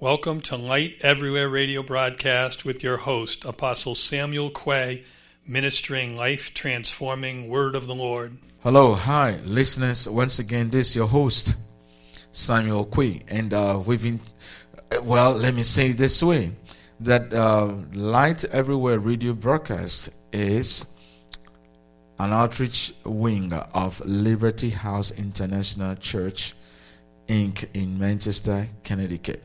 Welcome to Light Everywhere Radio Broadcast with your host, Apostle Samuel Quay, ministering life-transforming Word of the Lord. Hello, hi, listeners. Once again, this is your host, Samuel Quay. And we've been, well, let me say it this way, that Light Everywhere Radio Broadcast is an outreach wing of Liberty House International Church, Inc. in Manchester, Connecticut.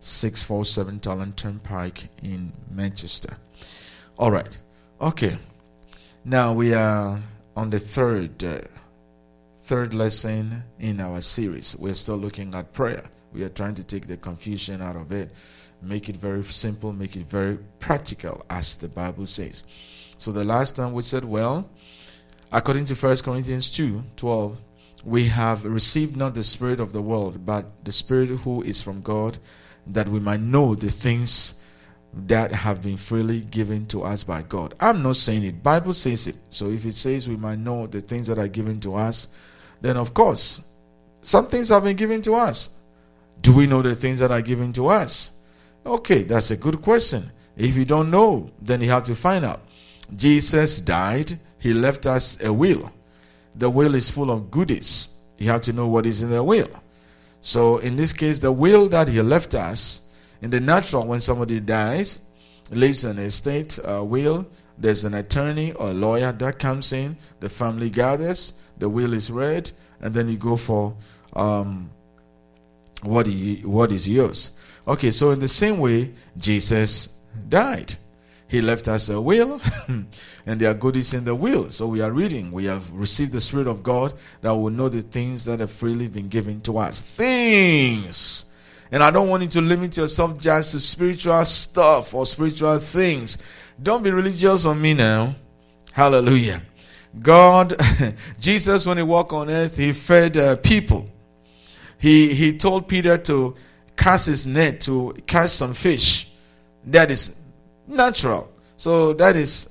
647 Tolland Turnpike in Manchester. All right. Okay. Now we are on the third lesson in our series. We're still looking at prayer. We are trying to take the confusion out of it, make it very simple, make it very practical, as the Bible says. So the last time we said, well, according to 1 Corinthians 2:12, we have received not the spirit of the world, but the Spirit who is from God, that we might know the things that have been freely given to us by God. I'm not saying it. Bible says it. So if it says we might know the things that are given to us, then of course, some things have been given to us. Do we know the things that are given to us? Okay, that's a good question. If you don't know, then you have to find out. Jesus died. He left us a will. The will is full of goodies. You have to know what is in the will. So in this case, the will that he left us, in the natural, when somebody dies, leaves an estate will, there's an attorney or a lawyer that comes in, the family gathers, the will is read, and then you go for what is yours. Okay, so in the same way, Jesus died. He left us a will, and there are goodies in the will. So we are reading. We have received the Spirit of God that will know the things that have freely been given to us. Things. And I don't want you to limit yourself just to spiritual stuff or spiritual things. Don't be religious on me now. Hallelujah. God, Jesus, when he walked on earth, he fed people. He told Peter to cast his net to catch some fish. That is natural. So that is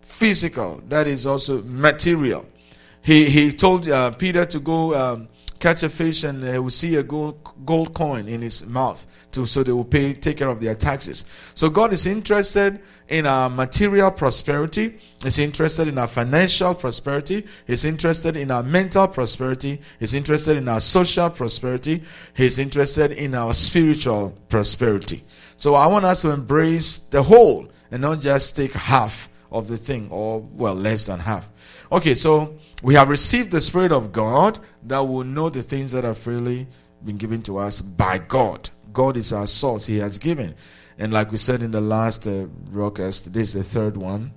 physical. That is also material. He told Peter to go catch a fish, and he will see a gold coin in his mouth, so they will take care of their taxes. So God is interested in our material prosperity. He's interested in our financial prosperity. He's interested in our mental prosperity. He's interested in our social prosperity. He's interested in our spiritual prosperity. So I want us to embrace the whole and not just take half of the thing, or, well, less than half. Okay, so we have received the Spirit of God that will know the things that are freely been given to us by God. God is our source. He has given. And like we said in the last broadcast, this is the third one.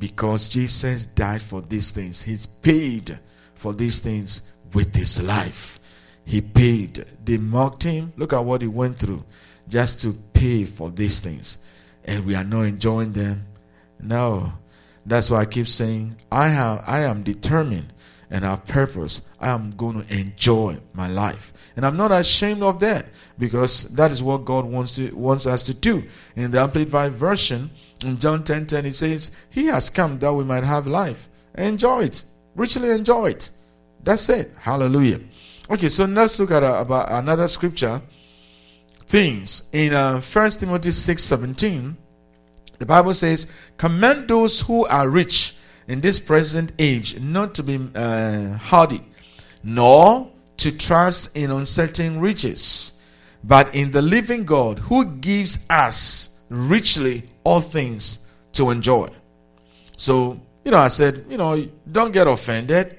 Because Jesus died for these things. He's paid for these things with his life. He paid. They mocked him. Look at what he went through, just to pay for these things, and we are not enjoying them. No, that's why I keep saying I am determined and have purpose. I am going to enjoy my life, and I'm not ashamed of that, because that is what God wants us to do. In the Amplified Version, in John 10:10, it says, "He has come that we might have life, enjoy it, richly enjoy it." That's it. Hallelujah. Okay, so let's look at about another scripture. Things in First Timothy 6:17, the Bible says, "Command those who are rich in this present age not to be hardy, nor to trust in uncertain riches, but in the living God, who gives us richly all things to enjoy." So, I said, don't get offended.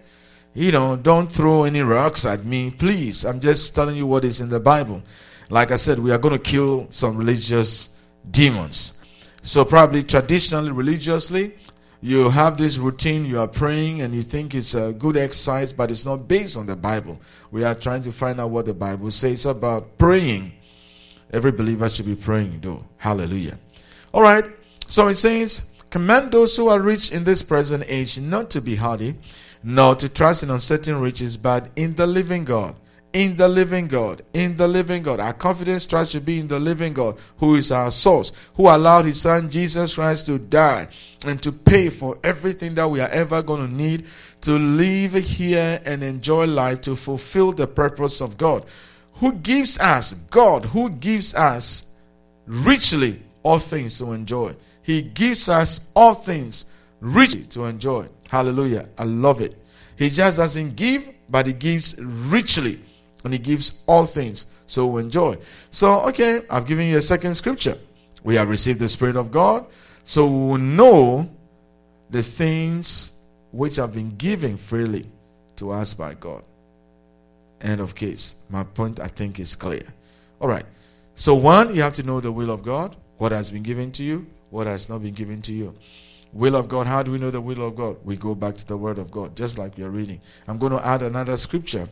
Don't throw any rocks at me, please. I'm just telling you what is in the Bible. Like I said, we are going to kill some religious demons. So probably traditionally, religiously, you have this routine, you are praying, and you think it's a good exercise, but it's not based on the Bible. We are trying to find out what the Bible says about praying. Every believer should be praying, though. Hallelujah. All right. So it says, "Command those who are rich in this present age not to be hardy, nor to trust in uncertain riches, but in the living God." In the living God, in the living God. Our confidence trust should be in the living God, who is our source, who allowed his son Jesus Christ to die and to pay for everything that we are ever going to need to live here and enjoy life, to fulfill the purpose of God, who gives us, God who gives us richly all things to enjoy. He gives us all things richly to enjoy. Hallelujah. I love it. He just doesn't give, but he gives richly. And he gives all things so we enjoy. So, okay, I've given you a second scripture. We have received the Spirit of God, so we will know the things which have been given freely to us by God. End of case. My point, I think, is clear. All right. So, one, you have to know the will of God, what has been given to you, what has not been given to you. Will of God, how do we know the will of God? We go back to the Word of God, just like we are reading. I'm going to add another scripture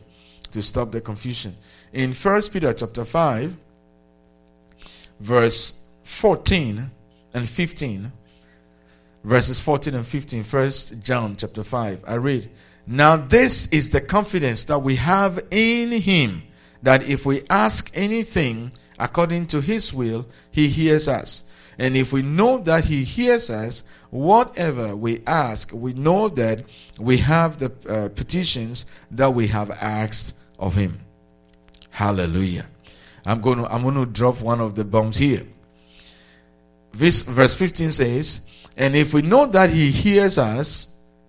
to stop the confusion. In First Peter chapter 5, verse 14 and 15, verses 14 and 15, First John chapter 5, I read, "Now this is the confidence that we have in him, that if we ask anything according to his will, he hears us. And if we know that he hears us, whatever we ask, we know that we have the petitions that we have asked of him." Hallelujah. I'm going to drop one of the bombs here. This verse 15 says, "And if we know that he hears us,"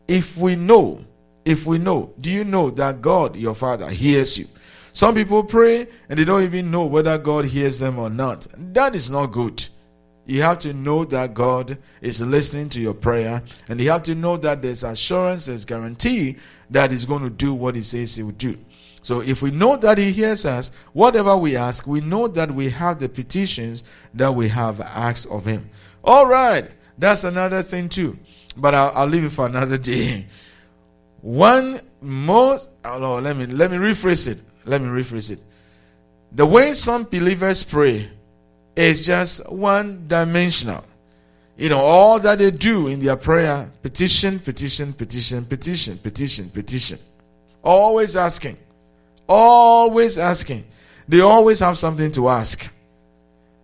if we know, do you know that God, your Father, hears you? Some people pray and they don't even know whether God hears them or not. That is not good. You have to know that God is listening to your prayer, and you have to know that there's assurance, there's guarantee that he's going to do what he says he will do. So if we know that he hears us, whatever we ask, we know that we have the petitions that we have asked of him. All right, that's another thing too, but I'll leave it for another day. One more, let me rephrase it. The way some believers pray is just one dimensional. All that they do in their prayer, petition. Always asking. They always have something to ask.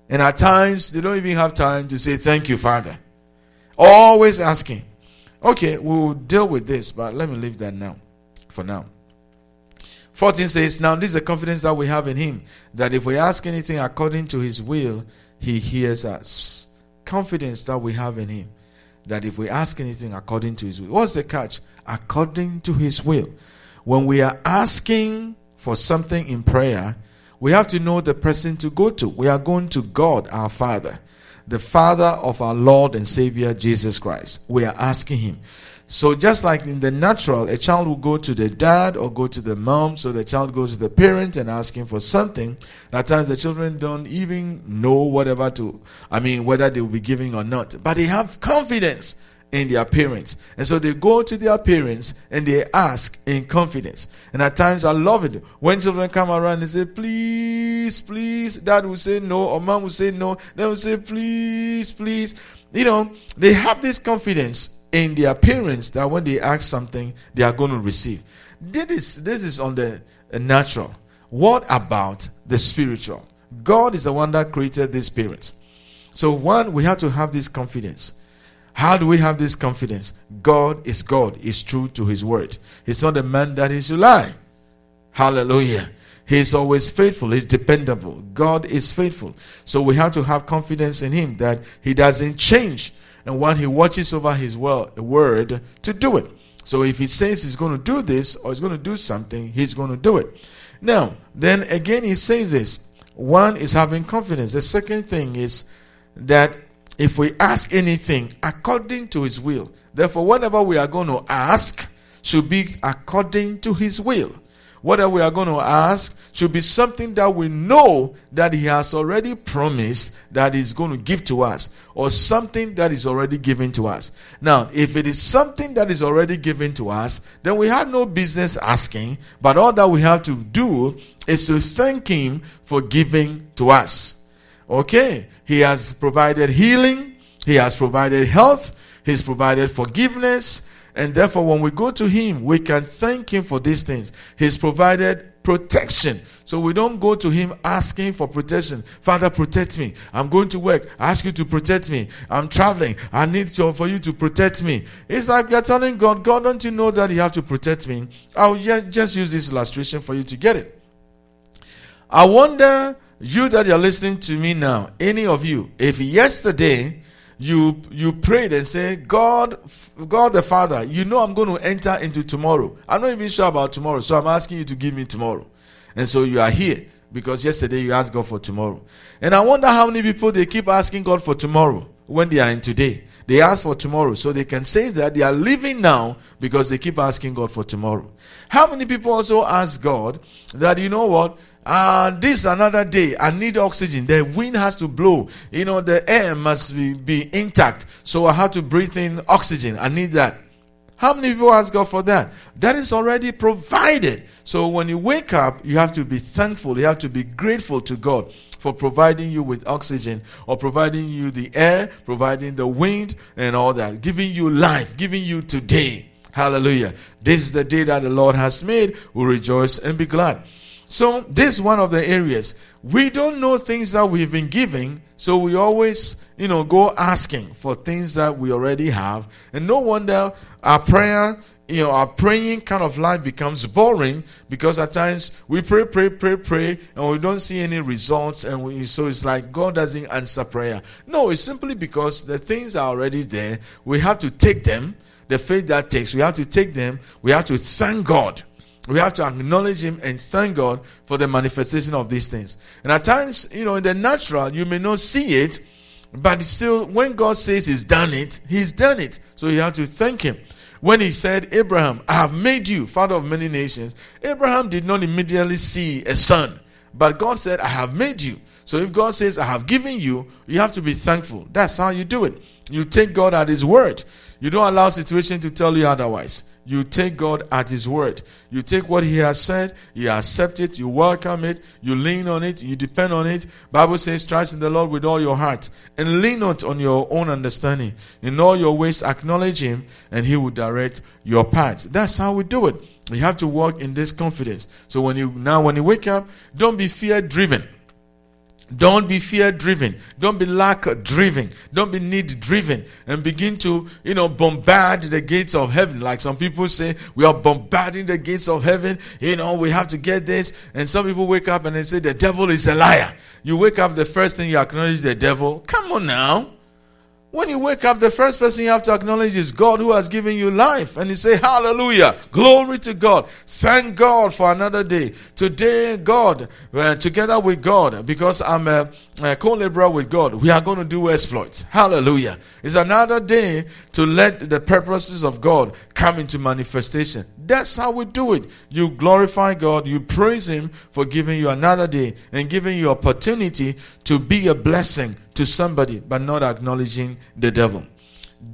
And at times, they don't even have time to say, "Thank you, Father." Always asking. Okay, we'll deal with this, but let me leave that now, for now. 14 says, "Now this is the confidence that we have in him, that if we ask anything according to his will, he hears us." Confidence that we have in him, that if we ask anything according to his will. What's the catch? According to his will. When we are asking for something in prayer, we have to know the person to go to. We are going to God, our Father, the Father of our Lord and Savior, Jesus Christ. We are asking him. So just like in the natural, a child will go to the dad or go to the mom. So the child goes to the parent and asking for something. And at times the children don't even know whether they will be giving or not. But they have confidence in their parents. And so they go to their parents and they ask in confidence. And at times I love it when children come around and say, "Please, please." Dad will say no, or mom will say no. They will say, "Please, please." They have this confidence in their parents that when they ask something, they are going to receive. This is on the natural. What about the spiritual? God is the one that created these parents. So one, we have to have this confidence. How do we have this confidence? God is true to his word. He's not a man that he should lie. Hallelujah. He's always faithful. He's dependable. God is faithful. So we have to have confidence in him that he doesn't change. And when he watches over his word to do it. So if he says he's going to do this or he's going to do something, he's going to do it. Now, then again he says this. One is having confidence. The second thing is that if we ask anything according to his will. Therefore, whatever we are going to ask should be according to his will. Whatever we are going to ask should be something that we know that he has already promised that he's going to give to us, or something that is already given to us. Now, if it is something that is already given to us, then we have no business asking, but all that we have to do is to thank him for giving to us. Okay, he has provided healing, he has provided health, he's provided forgiveness. And therefore, when we go to him, we can thank him for these things. He's provided protection. So we don't go to him asking for protection. "Father, protect me. I'm going to work. I ask you to protect me. I'm traveling. I need for you to protect me." It's like you're telling God, "God, don't you know that you have to protect me?" I'll just use this illustration for you to get it. I wonder, you that you're listening to me now, any of you, if yesterday you prayed and said, God the Father, you know I'm going to enter into tomorrow. I'm not even sure about tomorrow, so I'm asking you to give me tomorrow. And so you are here because yesterday you asked God for tomorrow. And I wonder how many people, they keep asking God for tomorrow when they are in today. They ask for tomorrow, so they can say that they are living now because they keep asking God for tomorrow. How many people also ask God that, you know what, this another day, I need oxygen. The wind has to blow. You know, the air must be intact, so I have to breathe in oxygen. I need that. How many people ask God for that? That is already provided. So when you wake up, you have to be thankful. You have to be grateful to God for providing you with oxygen, or providing you the air, providing the wind and all that, giving you life, giving you today. Hallelujah. This is the day that the Lord has made. We'll rejoice and be glad. So this is one of the areas. We don't know things that we've been giving, so we always, go asking for things that we already have. And no wonder our prayer, our praying kind of life becomes boring, because at times we pray, and we don't see any results, and so it's like God doesn't answer prayer. No, it's simply because the things are already there. We have to take them. The faith that takes, we have to take them. We have to thank God. We have to acknowledge Him and thank God for the manifestation of these things. And at times, in the natural, you may not see it, but still, when God says He's done it, He's done it. So you have to thank Him. When He said, Abraham, I have made you father of many nations, Abraham did not immediately see a son. But God said, I have made you. So if God says, I have given you, you have to be thankful. That's how you do it. You take God at His word. You don't allow situation to tell you otherwise. You take God at His word. You take what He has said, you accept it, you welcome it, you lean on it, you depend on it. Bible says, trust in the Lord with all your heart, and lean not on your own understanding. In all your ways acknowledge Him, and He will direct your paths. That's how we do it. You have to walk in this confidence. So when you wake up, don't be fear-driven. Don't be fear-driven. Don't be lack-driven. Don't be need-driven. And begin to, bombard the gates of heaven. Like some people say, we are bombarding the gates of heaven. We have to get this. And some people wake up and they say, the devil is a liar. You wake up, the first thing you acknowledge the devil. Come on now. When you wake up, the first person you have to acknowledge is God, who has given you life. And you say, hallelujah, glory to God. Thank God for another day. Today, God, together with God, because I'm a co-laborer with God, we are going to do exploits. Hallelujah. It's another day to let the purposes of God come into manifestation. That's how we do it. You glorify God. You praise Him for giving you another day and giving you opportunity to be a blessing to somebody, but not acknowledging the devil.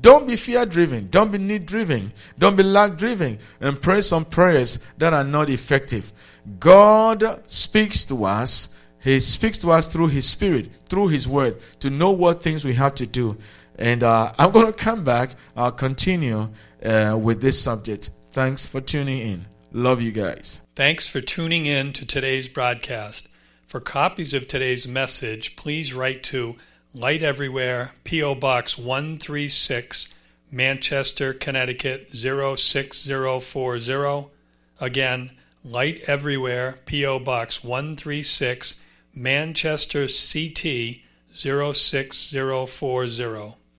Don't be fear-driven. Don't be need-driven. Don't be lack-driven. And pray some prayers that are not effective. God speaks to us. He speaks to us through His Spirit, through His Word, to know what things we have to do. And I'm going to come back. I'll continue with this subject. Thanks for tuning in. Love you guys. Thanks for tuning in to today's broadcast. For copies of today's message, please write to Light Everywhere, P.O. Box 136, Manchester, Connecticut 06040. Again, Light Everywhere, P.O. Box 136, Manchester, CT 06040.